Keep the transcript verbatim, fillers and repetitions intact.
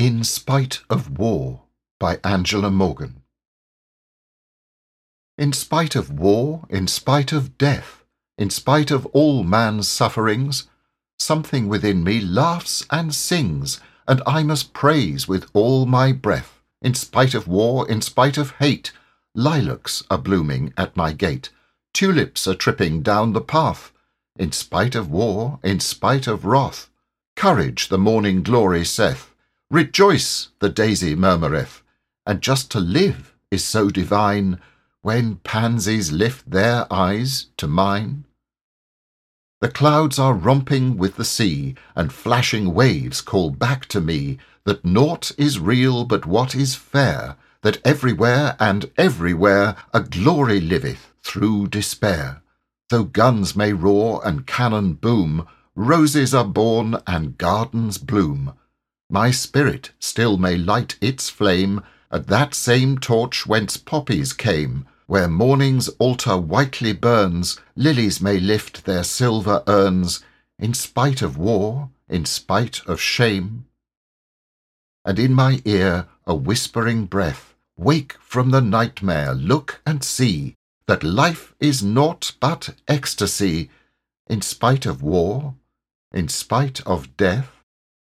In Spite of War by Angela Morgan. In spite of war, in spite of death, in spite of all man's sufferings, something within me laughs and sings, and I must praise with all my breath. In spite of war, in spite of hate, lilacs are blooming at my gate, tulips are tripping down the path. In spite of war, in spite of wrath, courage the morning glory saith. Rejoice, the daisy murmureth, and just to live is so divine when pansies lift their eyes to mine. The clouds are romping with the sea, and flashing waves call back to me that naught is real but what is fair, that everywhere and everywhere a glory liveth through despair. Though guns may roar and cannon boom, roses are born and gardens bloom. My spirit still may light its flame at that same torch whence poppies came, where morning's altar whitely burns, lilies may lift their silver urns, in spite of war, in spite of shame. And in my ear a whispering breath, wake from the nightmare, look and see, that life is naught but ecstasy, in spite of war, in spite of death.